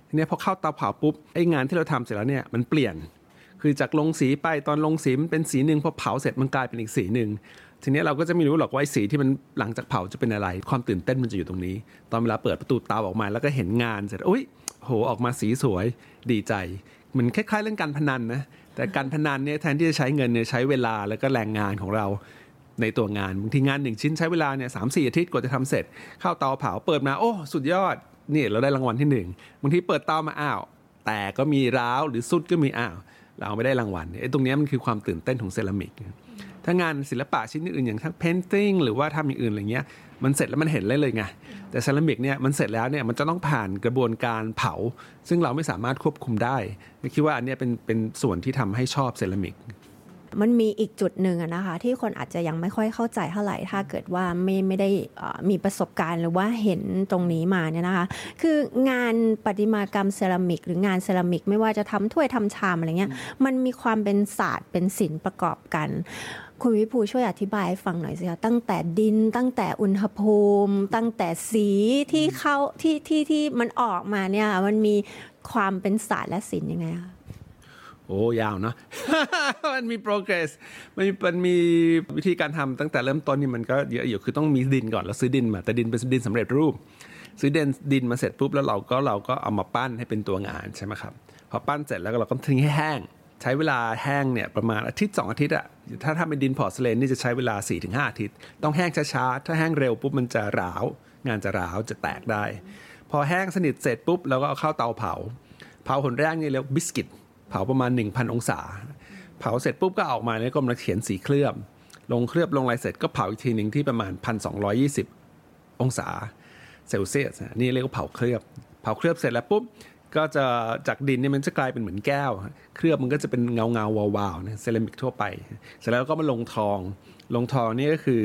ทีนี้พอเข้าเตาเผาปุ๊บไอ้งานที่เราทำเสร็จแล้วเนี่ยมันเปลี่ยนคือจากลงสีไปตอนลงสีมันเป็นสีหนึ่งพอเผาเสร็จมันกลายเป็นอีกสีหนึ่งทีนี้เราก็จะไม่รู้หรอกว่าสีที่มันหลังจากเผาจะเป็นอะไรความตื่นเต้นมันจะอยู่ตรงนี้ตอนเวลาเปิดประตูเตาออกมาแล้วก็เห็นงานเสร็จอุ๊ยโหออกมาสีสวยดีใจเหมือนคล้ายๆเรื่องการพนันนะแต่การพนันเนี่ยแทนที่จะใช้เงินเนี่ยใช้เวลาแล้วก็แรงงานของเราในตัวงานบางทีงาน1ชิ้นใช้เวลาเนี่ย 3-4 อาทิตย์กว่าจะทำเสร็จเข้าเตาเผาเปิดมาโอ้สุดยอดนี่เราได้รางวัลที่1บางทีเปิดเตามาอ้าวแต่ก็มีร้าวหรือสุดก็มีอ้าวเราไม่ได้รางวัลไอ้ตรงนี้มันคือความตื่นเต้นของเซรามิกถ้างานศิลปะชิ้นอื่นอย่างทั้งเพนติ้งหรือว่าทำอย่างอื่นอะไรเงี้ยมันเสร็จแล้วมันเห็นเลยไงแต่เซรามิกเนี่ยมันเสร็จแล้วเนี่ยมันจะต้องผ่านกระบวนการเผาซึ่งเราไม่สามารถควบคุมได้คิดว่าอันนี้เป็นส่วนที่ทำให้ชอบเซรามิกมันมีอีกจุดหนึ่งนะคะที่คนอาจจะยังไม่ค่อยเข้าใจเท่าไหร่ถ้าเกิดว่าไม่ได้มีประสบการณ์หรือว่าเห็นตรงนี้มาเนี่ยนะคะคืองานประติมากรรมเซรามิกหรืองานเซรามิกไม่ว่าจะทำถ้วยทำชามอะไรเงี้ยมันมีความเป็นศาสตร์เป็นศิลป์ประกอบกันคุณวิภูช่วยอธิบายให้ฟังหน่อยสิคะตั้งแต่ดินตั้งแต่อุณหภูมิตั้งแต่สีที่เข้าที่มันออกมาเนี่ยมันมีความเป็นศาสตร์และศิลป์ยังไงคะโอ้ยาวเนาะ มันมี progress มันมีวิธีการทำตั้งแต่เริ่มต้นนี่มันก็เยอะอยู่คือต้องมีดินก่อนแล้วซื้อดินมาแต่ดินเป็นดินสำเร็จรูปซื้อดินมาเสร็จปุ๊บแล้วเราก็เอามาปั้นให้เป็นตัวงานใช่ไหมครับพอปั้นเสร็จแล้วเราก็ทิ้งให้แห้งใช้เวลาแห้งเนี่ยประมาณอาทิตย์2 อาทิตย์อะถ้าทำเป็นดินพอร์ตแลนนี่จะใช้เวลา 4-5 อาทิตย์ต้องแห้งช้าๆถ้าแห้งเร็วปุ๊บมันจะร้าวงานจะร้าวจะแตกได้พอแห้งสนิทเสร็จปุ๊บเราก็เอาเข้าเตาเผาหนแรกนี่เรียกบิสกิตเผาประมาณ 1,000 องศาเผาเสร็จปุ๊บก็ออกมาแล้วก็มาเขียนสีเคลือบลงเคลือบลงลายเสร็จก็เผาอีกทีนึงที่ประมาณ 1,220 องศาเซลเซียสนี่เรียกว่าเผาเคลือบเสร็จแล้วปุ๊บก็จะจากดินเนี่ยมันจะกลายเป็นเหมือนแก้วเคลือบมันก็จะเป็นเงาๆวาวๆนะเซรามิกทั่วไปเสร็จแล้วก็มาลงทองนี่ก็คือ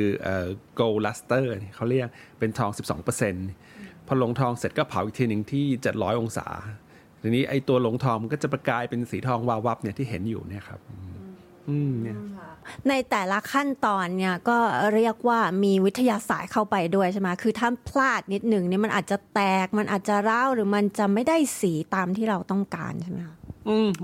gold luster เขาเรียกเป็นทอง 12% พอลงทองเสร็จก็เผาอีกทีนึงที่700องศาทีนี้ไอ้ตัวหลงทองก็จะประกายเป็นสีทองวาววับเนี่ยที่เห็นอยู่เนี่ยครับในแต่ละขั้นตอนเนี่ยก็เรียกว่ามีวิทยาศาสตร์เข้าไปด้วยใช่ไหมคือถ้าพลาดนิดหนึ่งเนี่ยมันอาจจะแตกมันอาจจะร้าวหรือมันจะไม่ได้สีตามที่เราต้องการใช่ไหมคะ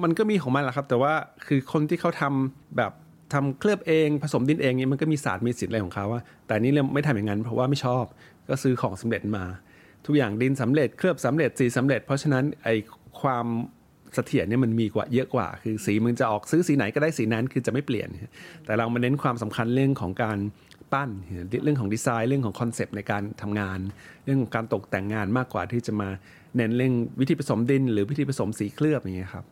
มันก็มีของมันแหละครับแต่ว่าคือคนที่เขาทำแบบทำเคลือบเองผสมดินเองเนี่ยมันก็มีศาสตร์มีศิลป์อะไรของเขาแต่นี่เราไม่ทำอย่างนั้นเพราะว่าไม่ชอบก็ซื้อของสำเร็จมาทุกอย่างดินสำเร็จเคลือบสำเร็จสีสำเร็จเพราะฉะนั้นไอความเสถียรเนี่ยมันมีกว่าเยอะกว่าคือสีมึงจะออกซื้อสีไหนก็ได้สีนั้นคือจะไม่เปลี่ยนแต่เรามาเน้นความสำคัญเรื่องของการปั้นเรื่องของดีไซน์เรื่องของคอนเซปต์ในการทำงานเรื่องของการตกแต่งงานมากกว่าที่จะมาเน้นเรื่องวิธีผสมดินหรือวิธีผสมสีเคลือบอย่างเงี้ยครับ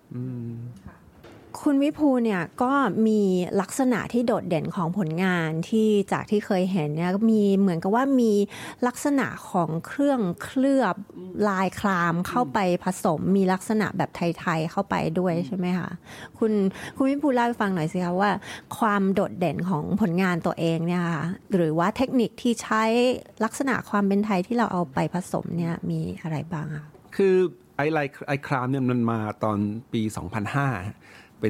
คุณวิภูเนี่ยก็มีลักษณะที่โดดเด่นของผลงานที่จากที่เคยเห็นเนี่ยมีเหมือนกับว่ามีลักษณะของเครื่องเคลือบลายคลามเข้าไปผสมมีลักษณะแบบไทยๆเข้าไปด้วยใช่ไหมคะคุณวิภูเล่าให้ฟังหน่อยสิคะว่าความโดดเด่นของผลงานตัวเองเนี่ยค่ะหรือว่าเทคนิคที่ใช้ลักษณะความเป็นไทยที่เราเอาไปผสมเนี่ยมีอะไรบ้างคะคือไอ้ลายคลามเนี่ยมันมาตอนปี 2005 เป็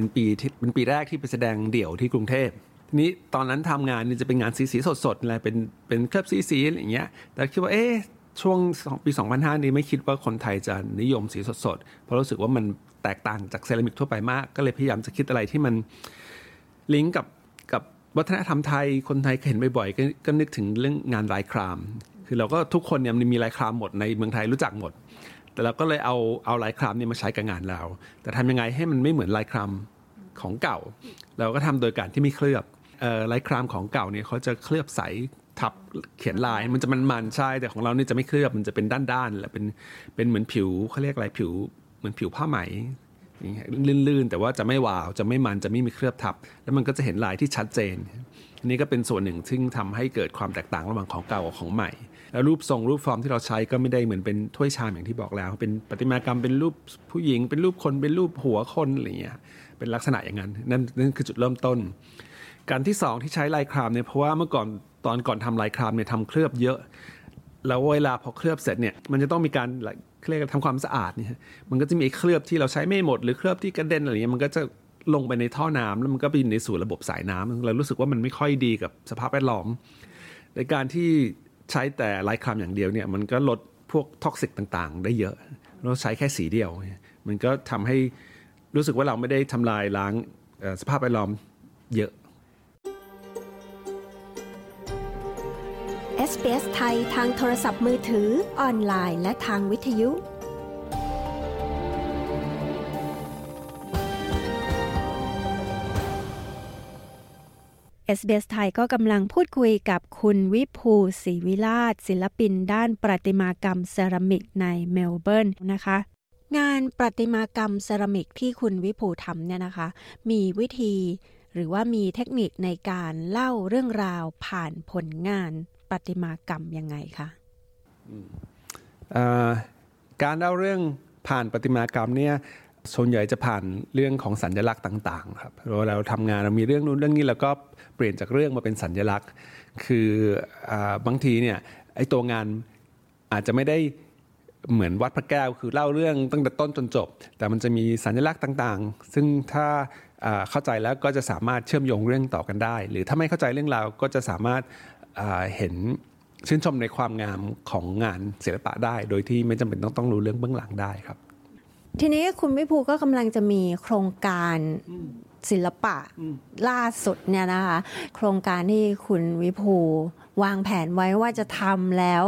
นปีแรกที่ไปแสดงเดี่ยวที่กรุงเทพทีนี้ตอนนั้นทำงานนี่จะเป็นงานสีสดๆอะไรเป็นเคลือบสีอะไรอย่างเงี้ยแต่คิดว่าเอ๊ะช่วงปี2005นี้ไม่คิดว่าคนไทยจะนิยมสีสดๆเพราะรู้สึกว่ามันแตกต่างจากเซรามิกทั่วไปมากก็เลยพยายามจะคิดอะไรที่มันลิงก์กับวัฒนธรรมไทยคนไทยเห็นบ่อยๆ ก็นึกถึงเรื่องงานลายครามคือเราก็ทุกคนเนี่ยมีลายครามหมดในเมืองไทยรู้จักหมดแต่เราก็เลยเอาลายครามเนี่ยมาใช้กับงานเราแต่ทำยังไงให้มันไม่เหมือนลายครามของเก่าเราก็ทำโดยการที่ไม่เคลือบลายครามของเก่าเนี่ยเขาจะเคลือบใสทับเขียนลายมันจะมันใช่แต่ของเราเนี่ยจะไม่เคลือบมันจะเป็นด้านๆและเป็นเหมือนผิวเขาเรียกอะไรผิวเหมือนผิวผ้าไหมลื่นๆแต่ว่าจะไม่วาวจะไม่มันจะไม่มีเคลือบทับแล้วมันก็จะเห็นลายที่ชัดเจนอันนี้ก็เป็นส่วนหนึ่งซึ่งทำให้เกิดความแตกต่างระหว่างของเก่ากับของใหม่แล้วรูปทรงรูปฟอร์มที่เราใช้ก็ไม่ได้เหมือนเป็นถ้วยชามอย่างที่บอกแล้วเป็นประติมากรรมเป็นรูปผู้หญิงเป็นรูปคนเป็นรูปหัวคนอะไรเงี้ยเป็นลักษณะอย่างนั้นนั่นคือจุดเริ่มต้นการที่สองที่ใช้ลายครามเนี่ยเพราะว่าเมื่อก่อนตอนก่อนทำลายครามเนี่ยทำเคลือบเยอะแล้วเวลาพอเคลือบเสร็จเนี่ยมันจะต้องมีการเรียกทำความสะอาดเนี่ยมันก็จะมีเคลือบที่เราใช้ไม่หมดหรือเคลือบที่กระเด็นอะไรเงี้ยมันก็จะลงไปในท่อน้ำแล้วมันก็ไปอยู่ในสู่ระบบสายน้ำเรารู้สึกว่ามันไม่ค่อยดีกับสภาพแวดล้อมในการที่ใช้แต่ลายครามอย่างเดียวเนี่ยมันก็ลดพวกท็อกซิกต่างๆได้เยอะเราใช้แค่สีเดียวมันก็ทำให้รู้สึกว่าเราไม่ได้ทำลายล้างสภาพแวดล้อมเยอะ SBS ไทยทางโทรศัพท์มือถือออนไลน์และทางวิทยุSBS ไทยก็กำลังพูดคุยกับคุณวิภูศรีวิราชศิลปินด้านประติมากรรมเซรามิกในเมลเบิร์นนะคะงานประติมากรรมเซรามิกที่คุณวิภูทำเนี่ยนะคะมีวิธีหรือว่ามีเทคนิคในการเล่าเรื่องราวผ่านผลงานประติมากรรมยังไงคะการเล่าเรื่องผ่านประติมากรรมเนี่ยส่วนใหญ่จะผ่านเรื่องของสัญลักษณ์ต่างๆครับเราทำงานเรามีเรื่องนู้นเรื่องนี้แล้วก็เปลี่ยนจากเรื่องมาเป็นสัญลักษณ์คือบางทีเนี่ยไอ้ตัวงานอาจจะไม่ได้เหมือนวัดพระแก้วคือเล่าเรื่องตั้งแต่ต้นจนจบแต่มันจะมีสัญลักษณ์ต่างๆซึ่งถ้าเข้าใจแล้วก็จะสามารถเชื่อมโยงเรื่องต่อกันได้หรือถ้าไม่เข้าใจเรื่องราวก็จะสามารถเห็นชื่นชมในความงามของงานศิลปะได้โดยที่ไม่จำเป็นต้องรู้เรื่องเบื้องหลังได้ครับทีนี้คุณวิภูก็กำลังจะมีโครงการศิลปะล่าสุดเนี่ยนะคะโครงการที่คุณวิภูวางแผนไว้ว่าจะทำแล้ว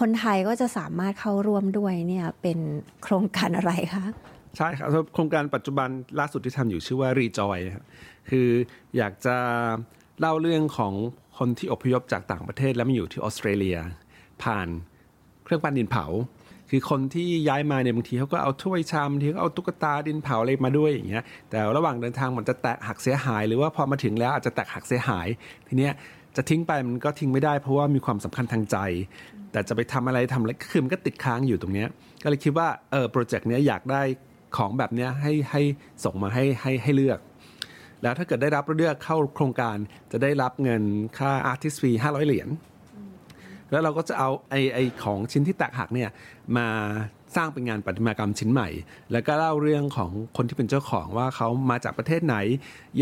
คนไทยก็จะสามารถเข้าร่วมด้วยเนี่ยเป็นโครงการอะไรคะใช่ครับโครงการปัจจุบันล่าสุดที่ทำอยู่ชื่อว่า re/JOY คืออยากจะเล่าเรื่องของคนที่อพยพจากต่างประเทศแล้วมาอยู่ที่ออสเตรเลียผ่านเครื่องปั้นดินเผาคือคนที่ย้ายมาเนี่ยบางทีเขาก็เอาถ้วยชามบางทีก็เอาตุ๊กตาดินเผาอะไรมาด้วยอย่างเงี้ยแต่ระหว่างเดินทางมันจะแตกหักเสียหายหรือว่าพอมาถึงแล้วอาจจะแตกหักเสียหายทีเนี้ยจะทิ้งไปมันก็ทิ้งไม่ได้เพราะว่ามีความสำคัญทางใจแต่จะไปทำอะไรคือมันก็ติดค้างอยู่ตรงเนี้ยก็เลยคิดว่าโปรเจกต์เนี้ยอยากได้ของแบบเนี้ยให้ส่งมาให้เลือกแล้วถ้าเกิดได้รับเลือกเข้าโครงการจะได้รับเงินค่า Artist Fee 500เหรียญแล้วเราก็จะเอาไอของชิ้นที่แตกหักเนี่ยมาสร้างเป็นงานประติมากรรมชิ้นใหม่แล้วก็เล่าเรื่องของคนที่เป็นเจ้าของว่าเขามาจากประเทศไหน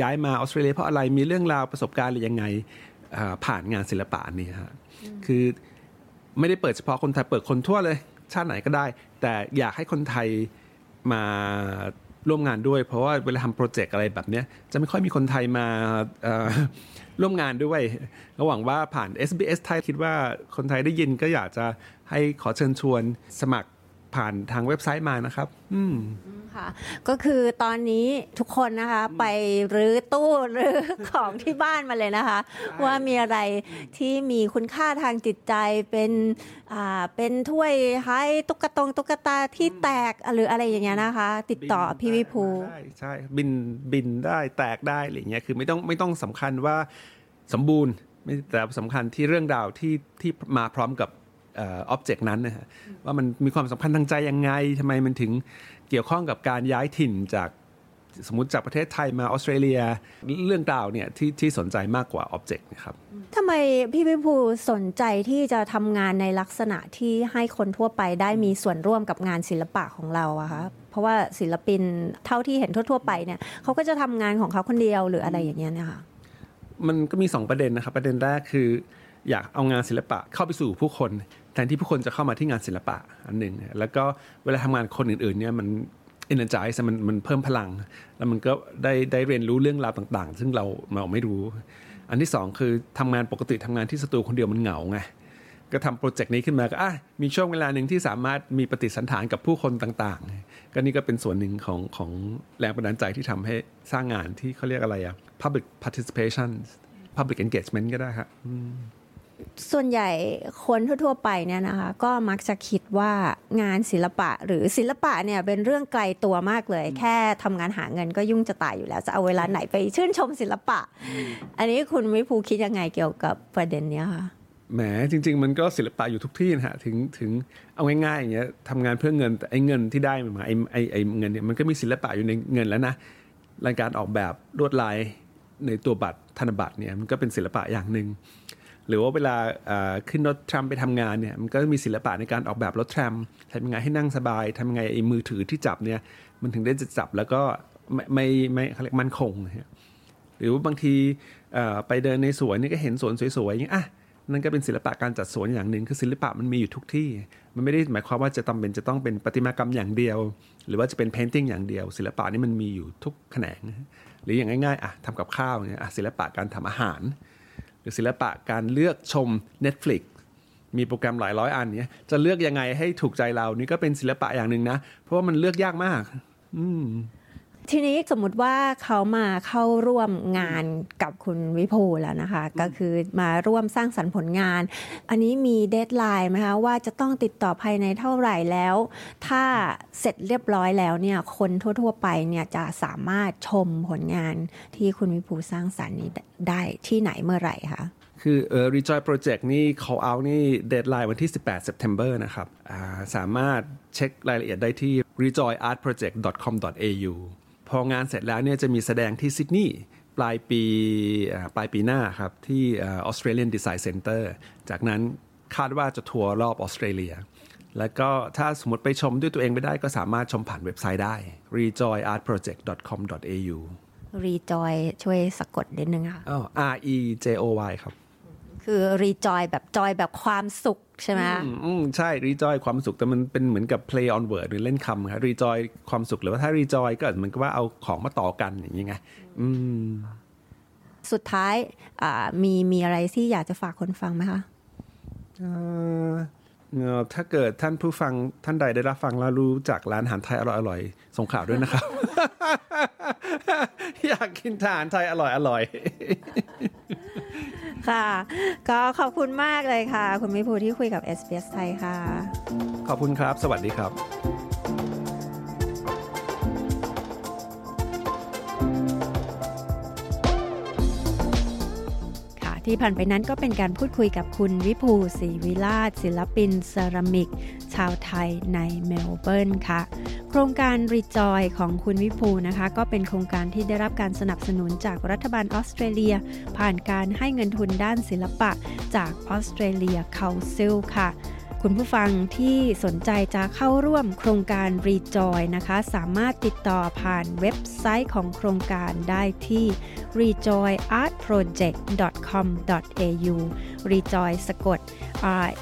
ย้ายมาออสเตรเลียเพราะอะไรมีเรื่องราวประสบการณ์อะไรยังไงผ่านงานศิลปะนี่ฮะคือไม่ได้เปิดเฉพาะคนไทยเปิดคนทั่วเลยชาติไหนก็ได้แต่อยากให้คนไทยมาร่วมงานด้วยเพราะว่าเวลาทำโปรเจกต์อะไรแบบเนี้ยจะไม่ค่อยมีคนไทยมาร่วมงานด้วยก็หวังว่าผ่าน SBS ไทยคิดว่าคนไทยได้ยินก็อยากจะให้ขอเชิญชวนสมัครผ่านทางเว็บไซต์มานะครับค่ะก็คือตอนนี้ทุกคนนะคะไปรื้อตู้รื้อของที่บ้านมาเลยนะคะว่ามีอะไรที่มีคุณค่าทางจิตใจเป็นถ้วยให้ตุ๊กตาที่แตกหรืออะไรอย่างเงี้ยนะคะติดต่อพี่วิภูใช่บินได้แตกได้อะไรอย่างเงี้ยคือไม่ต้องสำคัญว่าสมบูรณ์แต่สำคัญที่เรื่องราวที่มาพร้อมกับอ็อบเจกต์นั้นนะฮะว่ามันมีความสัมพันธ์ทางใจยังไงทำไมมันถึงเกี่ยวข้องกับการย้ายถิ่นจาก สมมุติจากประเทศไทยมาออสเตรเลียเรื่องราวเนี่ยที่สนใจมากกว่าอ็อบเจกต์นะครับทำไมพี่วิภูสนใจที่จะทำงานในลักษณะที่ให้คนทั่วไปได้มีส่วนร่วมกับงานศิลปะของเราอะคะเพราะว่าศิลปินเท่าที่เห็นทั่วๆไปเนี่ยเขาก็จะทำงานของเขาคนเดียวหรืออะไรอย่างเงี้ยนะคะมันก็มี2ประเด็นนะครับประเด็นแรกคืออยากเอางานศิลปะเข้าไปสู่ผู้คนแทนที่ผู้คนจะเข้ามาที่งานศิลปะอันนึงแล้วก็เวลาทำงานคนอื่นๆเนี่ยมันenergize มันเพิ่มพลังแล้วมันก็ได้เรียนรู้เรื่องราวต่างๆซึ่งเราไม่รู้อันที่2คือทำงานปกติทำงานที่สตูคนเดียวมันเหงาไงก็ทำโปรเจกต์นี้ขึ้นมาก็มีช่วงเวลานึงที่สามารถมีปฏิสัมพันธ์กับผู้คนต่างๆก็นี่ก็เป็นส่วนหนึ่งของแรงบันดาลใจที่ทำให้สร้างงานที่เขาเรียกอะไรอะ public participation public engagement ก็ได้ครับส่วนใหญ่คนทั่วๆไปเนี่ยนะคะก็มักจะคิดว่างานศิลปะหรือศิลปะเนี่ยเป็นเรื่องไกลตัวมากเลยแค่ทำงานหาเงินก็ยุ่งจะตายอยู่แล้วจะเอาเวลาไหนไปชื่นชมศิลปะอันนี้คุณวิภูคิดยังไงเกี่ยวกับประเด็นเนี้ยคะแหมจริงๆมันก็ศิลปะอยู่ทุกที่นะฮะถึงเอาง่ายๆอย่างเงี้ยทำงานเพื่อเงินแต่ไอ้เงินที่ได้มาไอ้เงินเนี่ยมันก็มีศิลปะอยู่ในเงินแล้วนะการออกแบบลวดลายในตัวบัตรธนบัตรเนี่ยมันก็เป็นศิลปะอย่างนึงหรือว่าเวลาขึ้นรถทรัมไปทำงานเนี่ยมันก็มีศิลปะในการออกแบบรถทรัมทำยังไงให้นั่งสบายทำยังไงไอ้มือถือที่จับเนี่ยมันถึงได้จะจับแล้วก็ไม่เขาเรียกมันคงหรือว่าบางทีไปเดินในสวนนี่ก็เห็นสวนสวยๆอย่างนี้นั่นก็เป็นศิลปะการจัดสวนอย่างหนึ่งคือศิลปะมันมีอยู่ทุกที่มันไม่ได้หมายความว่าจะต้องเป็นประติมากรรมอย่างเดียวหรือว่าจะเป็นเพนติ้งอย่างเดียวศิลปะนี่มันมีอยู่ทุกแขนงหรืออย่างง่ายๆทำกับข้าวเนี่ยศิลปะการทำอาหารหรือศิลปะการเลือกชม Netflix มีโปรแกรมหลายร้อยอันเนี้ยจะเลือกยังไงให้ถูกใจเรานี่ก็เป็นศิลปะอย่างนึงนะเพราะว่ามันเลือกยากมากทีนี้สมมุติว่าเขามาเข้าร่วมงานกับคุณวิภูแล้วนะคะก็คือมาร่วมสร้างสรรค์ผลงานอันนี้มีเดดไลน์ไหมคะว่าจะต้องติดต่อภายในเท่าไหร่แล้วถ้าเสร็จเรียบร้อยแล้วเนี่ยคนทั่วๆไปเนี่ยจะสามารถชมผลงานที่คุณวิภูสร้างสรรค์นี้ได้ที่ไหนเมื่อไหร่คะคือre/JOY Project นี่เขาเอานี่เดดไลน์วันที่18 เมษายนนะครับสามารถเช็ครายละเอียดได้ที่ rejoyartproject.com.auพองานเสร็จแล้วเนี่ยจะมีแสดงที่ซิดนีย์ปลายปีหน้าครับที่ Australian Design Center จากนั้นคาดว่าจะทัวร์รอบออสเตรเลียแล้วก็ถ้าสมมติไปชมด้วยตัวเองไม่ได้ก็สามารถชมผ่านเว็บไซต์ได้ re/joyartproject.com.au re/JOY ช่วยสะกดนิดนึงค่ะR E J O Y ครับคือ re/JOY แบบ joy แบบความสุขใช่ไหมใช่ re/JOY ความสุขแต่มันเป็นเหมือนกับ play on word หรือเล่นคำครับ re/JOY ความสุขหรือว่าถ้า re/JOY ก็เหมือนกับว่าเอาของมาต่อกันอย่างนี้ไงสุดท้ายมีอะไรที่อยากจะฝากคนฟังไหมคะถ้าเกิดท่านผู้ฟังท่านใดได้รับฟังแล้วรู้จากร้านอาหารไทยอร่อยๆส่งข่าวด้วยนะครับ อยากกินอาหารไทยอร่อยๆค่ะก็ขอบคุณมากเลยค่ะคุณวิภูที่คุยกับ SBS ไทยค่ะขอบคุณครับสวัสดีครับค่ะที่ผ่านไปนั้นก็เป็นการพูดคุยกับคุณวิภูศรีวิราชศิลปินเซรามิกชาวไทยในเมลเบิร์นค่ะโครงการ re/JOY ของคุณวิภูนะคะก็เป็นโครงการที่ได้รับการสนับสนุนจากรัฐบาลออสเตรเลียผ่านการให้เงินทุนด้านศิลปะจาก Australia Council ค่ะคุณผู้ฟังที่สนใจจะเข้าร่วมโครงการ re/JOY นะคะสามารถติดต่อผ่านเว็บไซต์ของโครงการได้ที่ rejoyartproject.com.au re/JOY สะกด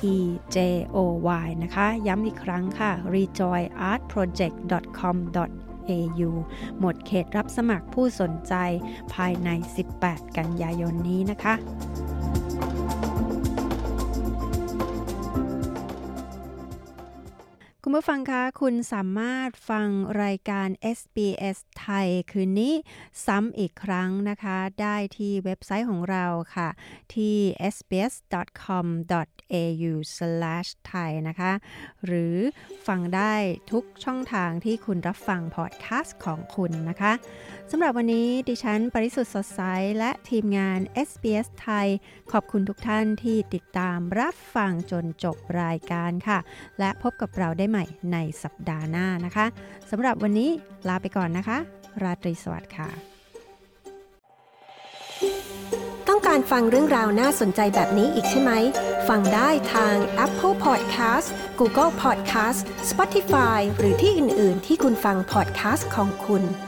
rejoy นะคะย้ำอีกครั้งค่ะ rejoyartproject.com.au หมดเขตรับสมัครผู้สนใจภายใน18 กันยายนนี้นะคะคุณผู้ฟังคะคุณสามารถฟังรายการ SBS ไทยคืนนี้ซ้ำอีกครั้งนะคะได้ที่เว็บไซต์ของเราค่ะที่ sbs.com.au/thai นะคะหรือฟังได้ทุกช่องทางที่คุณรับฟังพอดแคสต์ของคุณนะคะสำหรับวันนี้ดิฉันปริสุทธิ์สดใสและทีมงาน SBS ไทยขอบคุณทุกท่านที่ติดตามรับฟังจนจบรายการค่ะและพบกับเราได้ใหม่ในสัปดาห์หน้านะคะสำหรับวันนี้ลาไปก่อนนะคะ ราตรีสวัสดิ์ค่ะต้องการฟังเรื่องราวน่าสนใจแบบนี้อีกใช่ไหมฟังได้ทาง Apple Podcast Google Podcast Spotify หรือที่อื่นๆที่คุณฟัง podcast ของคุณ